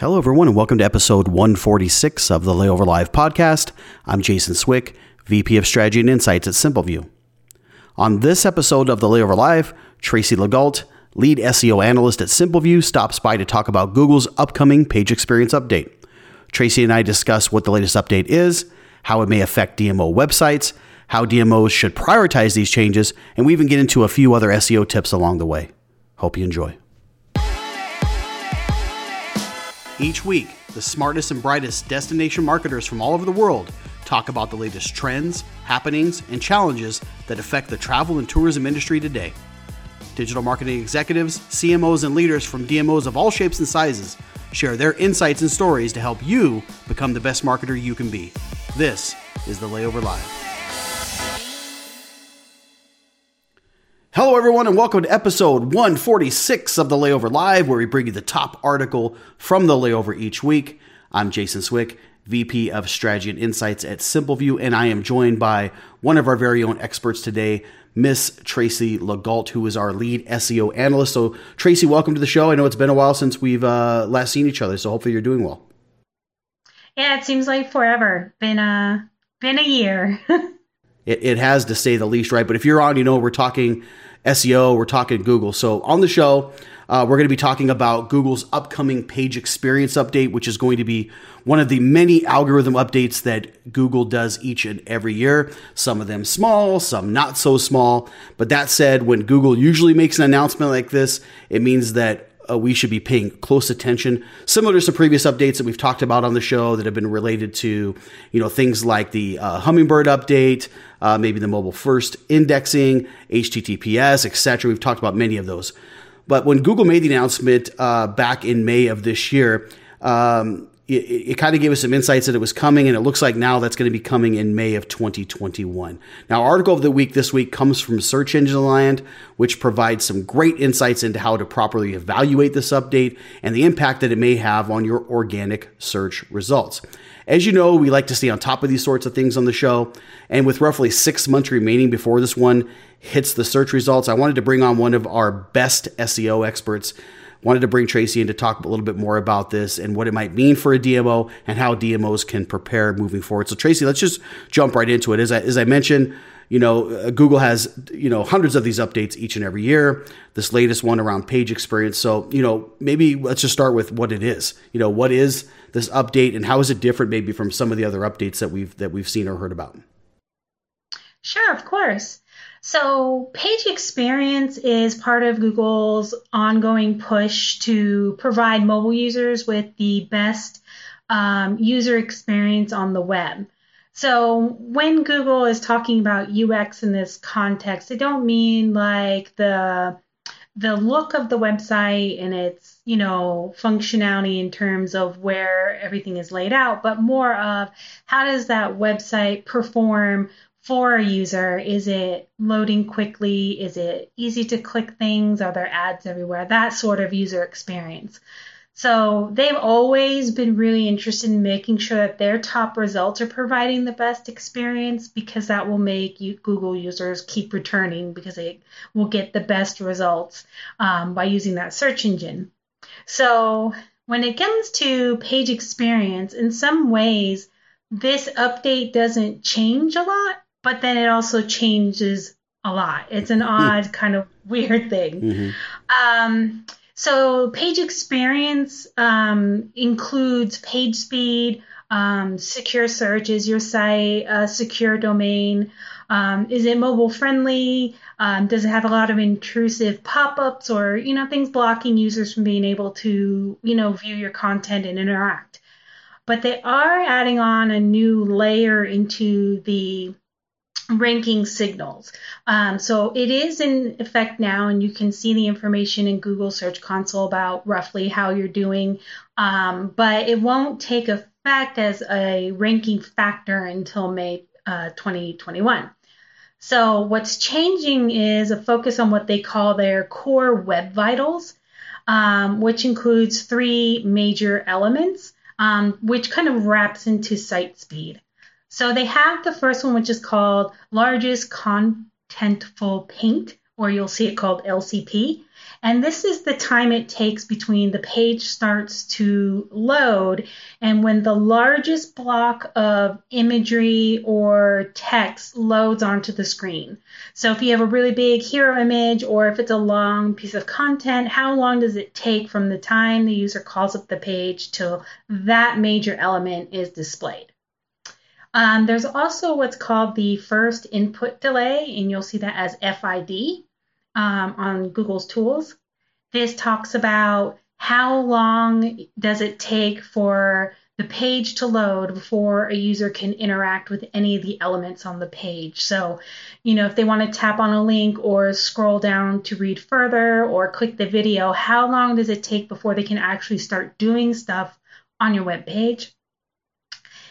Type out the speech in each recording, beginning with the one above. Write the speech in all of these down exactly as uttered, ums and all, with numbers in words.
Hello, everyone, and welcome to episode one forty-six of the Layover Live podcast. I'm Jason Swick, V P of Strategy and Insights at Simpleview. On this episode of the Layover Live, Tracy Legault, lead S E O analyst at Simpleview, stops by to talk about Google's upcoming page experience update. Tracy and I discuss what the latest update is, how it may affect D M O websites, how D M Os should prioritize these changes, and we even get into a few other S E O tips along the way. Hope you enjoy. Each week, the smartest and brightest destination marketers from all over the world talk about the latest trends, happenings, and challenges that affect the travel and tourism industry today. Digital marketing executives, C M Os, and leaders from D M Os of all shapes and sizes share their insights and stories to help you become the best marketer you can be. This is The Layover Live. Hello, everyone, and welcome to episode one forty-six of The Layover Live, where we bring you the top article from The Layover each week. I'm Jason Swick, V P of Strategy and Insights at Simpleview, and I am joined by one of our very own experts today, Miss Tracy Legault, who is our lead S E O analyst. So, Tracy, welcome to the show. I know it's been a while since we've uh, last seen each other, so hopefully you're doing well. Yeah, it seems like forever. Been a, been a year. It, it has, to say the least, right? But if you're on, you know, we're talking S E O, we're talking Google. So on the show, uh, we're going to be talking about Google's upcoming page experience update, which is going to be one of the many algorithm updates that Google does each and every year. Some of them small, some not so small. But that said, when Google usually makes an announcement like this, it means that Uh, we should be paying close attention, similar to some previous updates that we've talked about on the show that have been related to, you know, things like the uh, Hummingbird update, uh, maybe the mobile first indexing, H T T P S, et cetera. We've talked about many of those. But when Google made the announcement uh, back in May of this year, um, it, it kind of gave us some insights that it was coming, and it looks like now that's going to be coming in May of twenty twenty-one. Now, our article of the week this week comes from Search Engine Land, which provides some great insights into how to properly evaluate this update and the impact that it may have on your organic search results. As you know, we like to stay on top of these sorts of things on the show, and with roughly six months remaining before this one hits the search results, I wanted to bring on one of our best S E O experts. Wanted to bring Tracy in to talk a little bit more about this and what it might mean for a D M O and how D M Os can prepare moving forward. So, Tracy, let's just jump right into it. As I, as I mentioned, you know, Google has, you know, hundreds of these updates each and every year, this latest one around page experience. So, you know, maybe let's just start with what it is. You know, what is this update and how is it different maybe from some of the other updates that we've that we've seen or heard about? Sure, of course. So page experience is part of Google's ongoing push to provide mobile users with the best um, user experience on the web. So when Google is talking about U X in this context, they don't mean like the the look of the website and its, you know, functionality in terms of where everything is laid out, but more of how does that website perform for a user. Is it loading quickly? Is it easy to click things? Are there ads everywhere? That sort of user experience. So they've always been really interested in making sure that their top results are providing the best experience, because that will make you, Google users keep returning, because they will get the best results um, by using that search engine. So when it comes to page experience, in some ways, this update doesn't change a lot. But then it also changes a lot. It's an odd kind of weird thing. Mm-hmm. Um, so page experience um, includes page speed, um, secure search. Is your site a secure domain? Um, is it mobile friendly? Um, does it have a lot of intrusive pop-ups or, you know, things blocking users from being able to, you know, view your content and interact? But they are adding on a new layer into the ranking signals. Um, so it is in effect now, and you can see the information in Google Search Console about roughly how you're doing, um, but it won't take effect as a ranking factor until May uh, twenty twenty-one. So what's changing is a focus on what they call their core web vitals, um, which includes three major elements, um, which kind of wraps into site speed. So they have the first one, which is called Largest Contentful Paint, or you'll see it called L C P. And this is the time it takes between the page starts to load and when the largest block of imagery or text loads onto the screen. So if you have a really big hero image or if it's a long piece of content, how long does it take from the time the user calls up the page till that major element is displayed? Um, there's also what's called the first input delay, and you'll see that as F I D. Um, on Google's tools. This talks about how long does it take for the page to load before a user can interact with any of the elements on the page. So, you know, if they want to tap on a link or scroll down to read further or click the video, how long does it take before they can actually start doing stuff on your web page?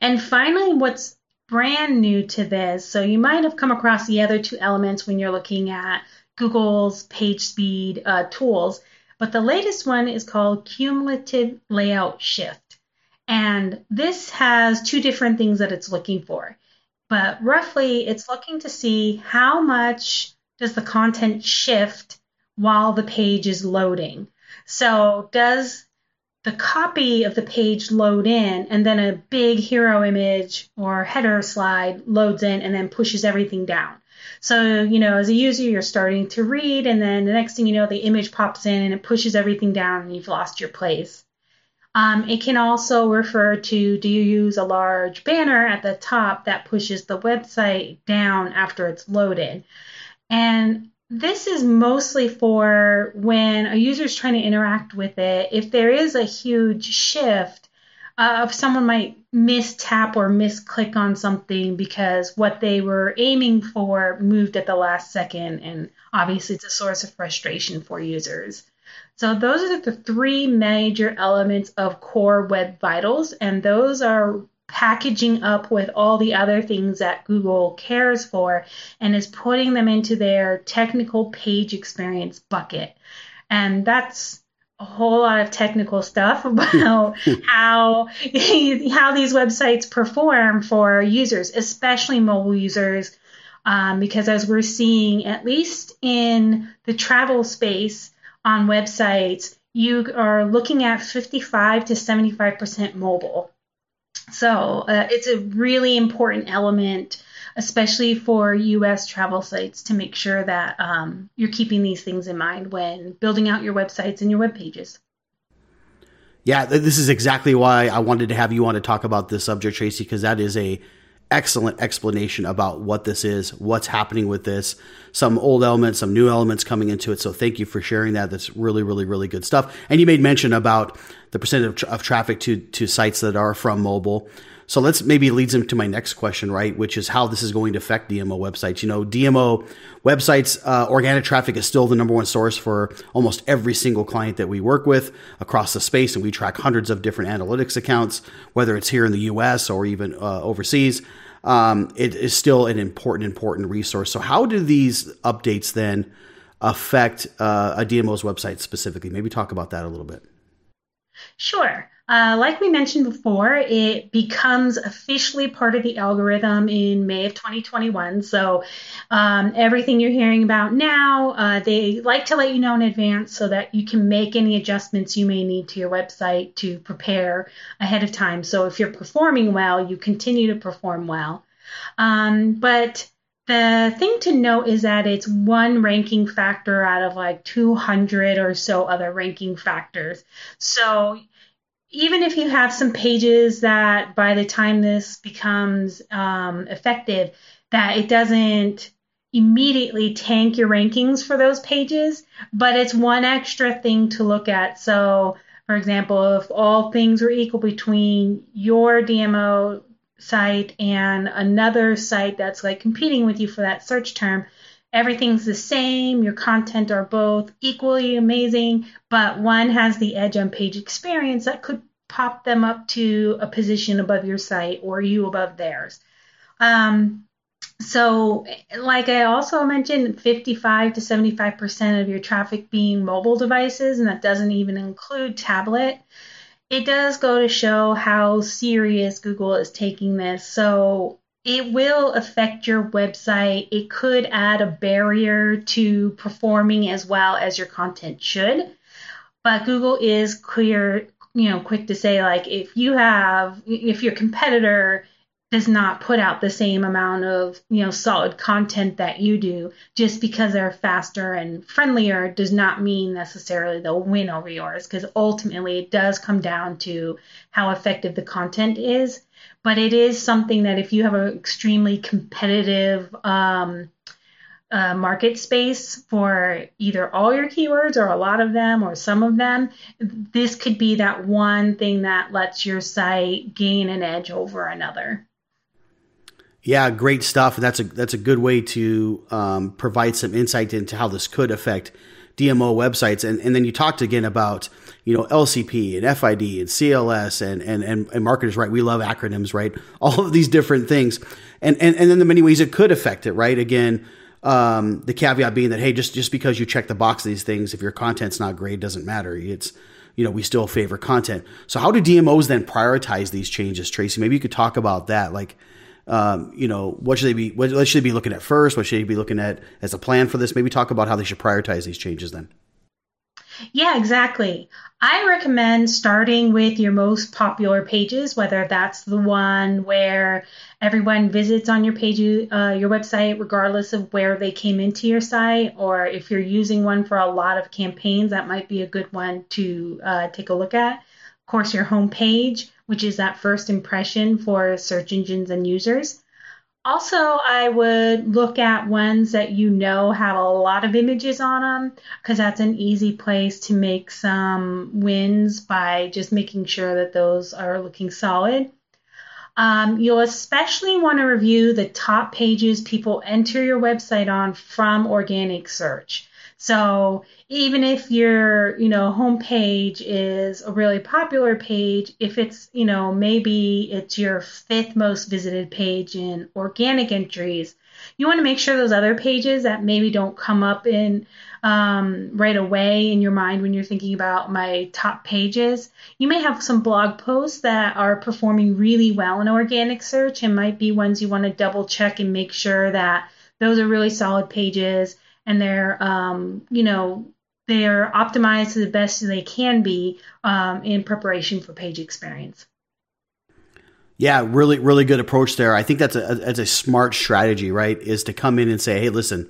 And finally, what's brand new to this, so you might have come across the other two elements when you're looking at Google's page speed uh, tools, but the latest one is called cumulative layout shift. And this has two different things that it's looking for, but roughly it's looking to see how much does the content shift while the page is loading. So does the copy of the page load in and then a big hero image or header slide loads in and then pushes everything down. So, you know, as a user, you're starting to read, and then the next thing you know, the image pops in and it pushes everything down and you've lost your place. Um, it can also refer to, do you use a large banner at the top that pushes the website down after it's loaded? And this is mostly for when a user is trying to interact with it. If there is a huge shift, Uh, if someone might mistap or misclick on something because what they were aiming for moved at the last second, and obviously it's a source of frustration for users. So those are the three major elements of Core Web Vitals, and those are packaging up with all the other things that Google cares for and is putting them into their technical page experience bucket. And that's a whole lot of technical stuff about how, how these websites perform for users, especially mobile users, um, because as we're seeing, at least in the travel space on websites, you are looking at fifty-five to seventy-five percent mobile. So uh, it's a really important element, especially for U S travel sites, to make sure that um, you're keeping these things in mind when building out your websites and your web pages. Yeah, this is exactly why I wanted to have you on to talk about this subject, Tracy, because that is a excellent explanation about what this is, what's happening with this, some old elements, some new elements coming into it. So thank you for sharing that. That's really, really, really good stuff. And you made mention about the percent of, tra- of traffic to, to sites that are from mobile. So let's maybe leads into my next question, right? Which is how this is going to affect D M O websites. You know, D M O websites, uh, organic traffic is still the number one source for almost every single client that we work with across the space. And we track hundreds of different analytics accounts, whether it's here in the U S or even uh, overseas. Um, it is still an important, important resource. So how do these updates then affect uh, a D M O's website specifically? Maybe talk about that a little bit. Sure. Uh, like we mentioned before, it becomes officially part of the algorithm in May of twenty twenty-one. So um, everything you're hearing about now, uh, they like to let you know in advance so that you can make any adjustments you may need to your website to prepare ahead of time. So if you're performing well, you continue to perform well. Um, but the thing to note is that it's one ranking factor out of like two hundred or so other ranking factors. So even if you have some pages that by the time this becomes um, effective, that it doesn't immediately tank your rankings for those pages, but it's one extra thing to look at. So, for example, if all things were equal between your D M O site and another site that's like competing with you for that search term, everything's the same, your content are both equally amazing, but one has the edge on page experience that could pop them up to a position above your site or you above theirs. Um, so like I also mentioned, fifty-five to seventy-five percent of your traffic being mobile devices, and that doesn't even include tablet. It does go to show how serious Google is taking this. So it will affect your website. It could add a barrier to performing as well as your content should. But Google is clear, you know, quick to say, like, if you have, if your competitor does not put out the same amount of, you know, solid content that you do, just because they're faster and friendlier does not mean necessarily they'll win over yours, because ultimately it does come down to how effective the content is. But it is something that if you have an extremely competitive um, uh, market space for either all your keywords or a lot of them or some of them, this could be that one thing that lets your site gain an edge over another. Yeah, great stuff. And that's a that's a good way to um, provide some insight into how this could affect D M O websites. And, and then you talked again about, you know, L C P and F I D and C L S and, and, and, and marketers, right? We love acronyms, right? All of these different things. And, and, and then the many ways it could affect it, right? Again, um, the caveat being that, hey, just, just because you check the box of these things, if your content's not great, it doesn't matter. It's, you know, we still favor content. So how do D M Os then prioritize these changes, Tracy? Maybe you could talk about that. Like, Um, you know, what should they be, what should they be looking at first? What should they be looking at as a plan for this? Maybe talk about how they should prioritize these changes then. Yeah, exactly. I recommend starting with your most popular pages, whether that's the one where everyone visits on your page, uh, your website, regardless of where they came into your site, or if you're using one for a lot of campaigns, that might be a good one to uh, take a look at. Of course, your homepage, which is that first impression for search engines and users. Also, I would look at ones that you know have a lot of images on them, because that's an easy place to make some wins by just making sure that those are looking solid. Um, you'll especially want to review the top pages people enter your website on from organic search. So even if your, you know, homepage is a really popular page, if it's, you know, maybe it's your fifth most visited page in organic entries, you want to make sure those other pages that maybe don't come up in um, right away in your mind when you're thinking about my top pages. You may have some blog posts that are performing really well in organic search and might be ones you want to double check and make sure that those are really solid pages. And they're, um, you know, they're optimized to the best they can be um, in preparation for page experience. Yeah, really, really good approach there. I think that's a, that's a smart strategy, right, is to come in and say, hey, listen,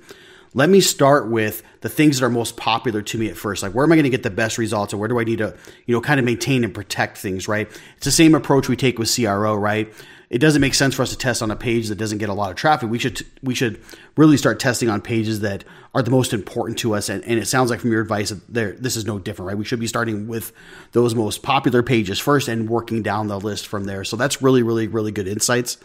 let me start with the things that are most popular to me at first. Like, where am I going to get the best results, and where do I need to, you know, kind of maintain and protect things, right? It's the same approach we take with C R O, right? It doesn't make sense for us to test on a page that doesn't get a lot of traffic. We should we should really start testing on pages that are the most important to us. And, and it sounds like from your advice that there, this is no different, right? We should be starting with those most popular pages first and working down the list from there. So that's really, really, really good insights.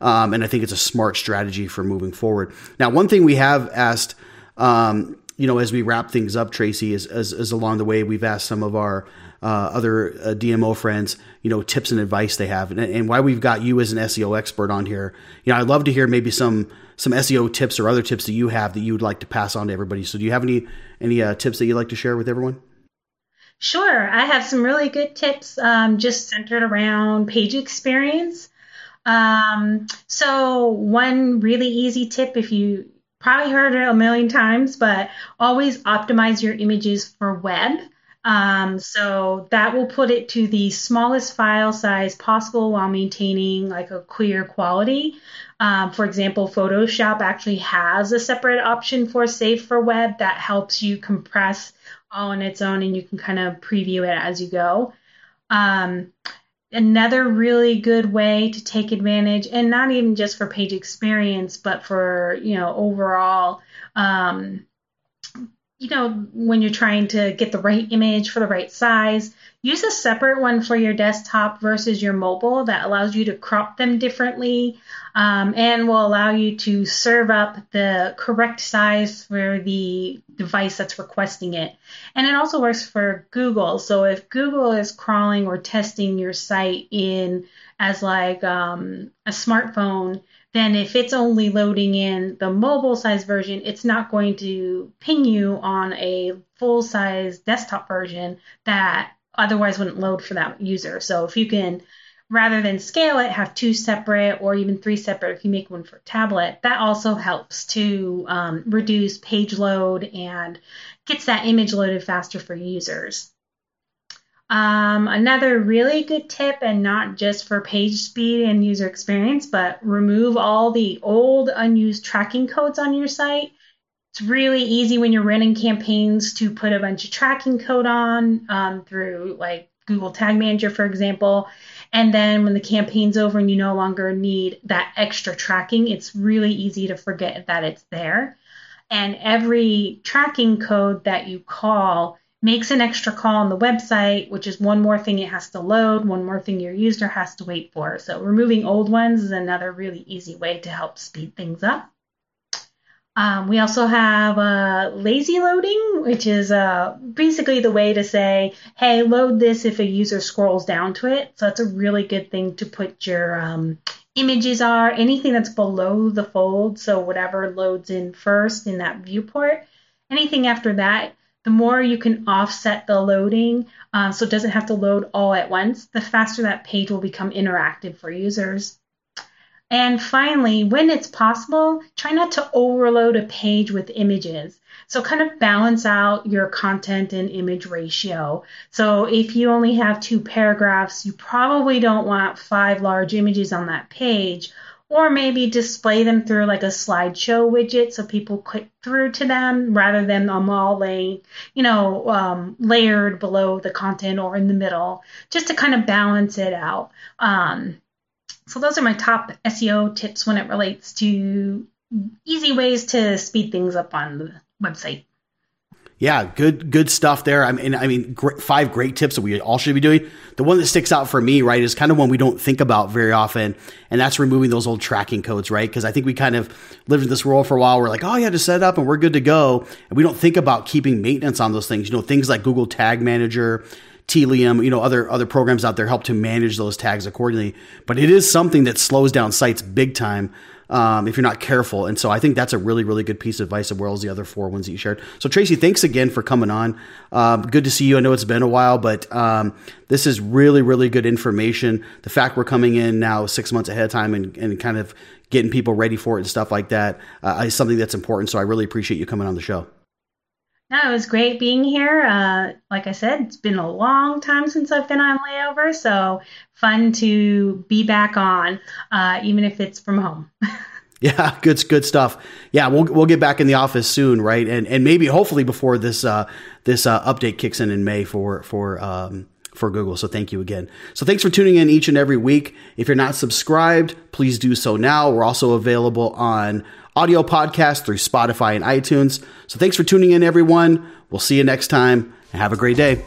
Um, and I think it's a smart strategy for moving forward. Now, one thing we have asked, um, you know, as we wrap things up, Tracy, is, is, is along the way, we've asked some of our Uh, other uh, D M O friends, you know, tips and advice they have, and, and why we've got you as an S E O expert on here. You know, I'd love to hear maybe some some S E O tips or other tips that you have that you would like to pass on to everybody. So do you have any any uh, tips that you'd like to share with everyone? Sure. I have some really good tips um, just centered around page experience. Um, so one really easy tip, if you probably heard it a million times, but always optimize your images for web. Um, so that will put it to the smallest file size possible while maintaining like a clear quality. Um, for example, Photoshop actually has a separate option for Save for Web that helps you compress all on its own, and you can kind of preview it as you go. Um, another really good way to take advantage, and not even just for page experience, but for, you know, overall, um, you know, when you're trying to get the right image for the right size, use a separate one for your desktop versus your mobile that allows you to crop them differently, um, and will allow you to serve up the correct size for the device that's requesting it. And it also works for Google. So if Google is crawling or testing your site in as like um, a smartphone, then if it's only loading in the mobile size version, it's not going to ping you on a full size desktop version that otherwise wouldn't load for that user. So if you can rather than scale it, have two separate or even three separate if you make one for tablet. That also helps to um, reduce page load and gets that image loaded faster for users. Um, another really good tip, and not just for page speed and user experience, but remove all the old unused tracking codes on your site. It's really easy when you're running campaigns to put a bunch of tracking code on um, through like Google Tag Manager, for example. And then when the campaign's over and you no longer need that extra tracking, it's really easy to forget that it's there. And every tracking code that you call makes an extra call on the website, which is one more thing it has to load, one more thing your user has to wait for. So removing old ones is another really easy way to help speed things up. Um, we also have uh, lazy loading, which is uh, basically the way to say, hey, load this if a user scrolls down to it. So that's a really good thing to put your um, images are, anything that's below the fold. So whatever loads in first in that viewport, anything after that, the more you can offset the loading uh, so it doesn't have to load all at once, the faster that page will become interactive for users. And finally, when it's possible, try not to overload a page with images. So kind of balance out your content and image ratio. So if you only have two paragraphs, you probably don't want five large images on that page, or maybe display them through like a slideshow widget so people click through to them rather than them all laying, you know, um, layered below the content or in the middle, just to kind of balance it out. Um, So those are my top S E O tips when it relates to easy ways to speed things up on the website. Yeah, good good stuff there. I mean, I mean, great, five great tips that we all should be doing. The one that sticks out for me, right, is kind of one we don't think about very often, and that's removing those old tracking codes, right? Because I think we kind of lived in this world for a while. We're like, oh, yeah, just set up and we're good to go. And we don't think about keeping maintenance on those things. You know, things like Google Tag Manager, Tealium, you know, other other programs out there help to manage those tags accordingly. But it is something that slows down sites big time um, if you're not careful. And so I think that's a really, really good piece of advice, as well as the other four ones that you shared. So Tracy, thanks again for coming on. Um, good to see you. I know it's been a while, but um, this is really, really good information. The fact we're coming in now six months ahead of time and, and kind of getting people ready for it and stuff like that uh, is something that's important. So I really appreciate you coming on the show. No, it was great being here. Uh, like I said, it's been a long time since I've been on Layover, so fun to be back on, uh, even if it's from home. Yeah, good, good stuff. Yeah, we'll we'll get back in the office soon, right? And and maybe hopefully before this uh, this uh, update kicks in in May for for. Um, for Google. So thank you again. So thanks for tuning in each and every week. If you're not subscribed, please do so now. We're also available on audio podcasts through Spotify and iTunes. So thanks for tuning in, everyone. We'll see you next time and have a great day.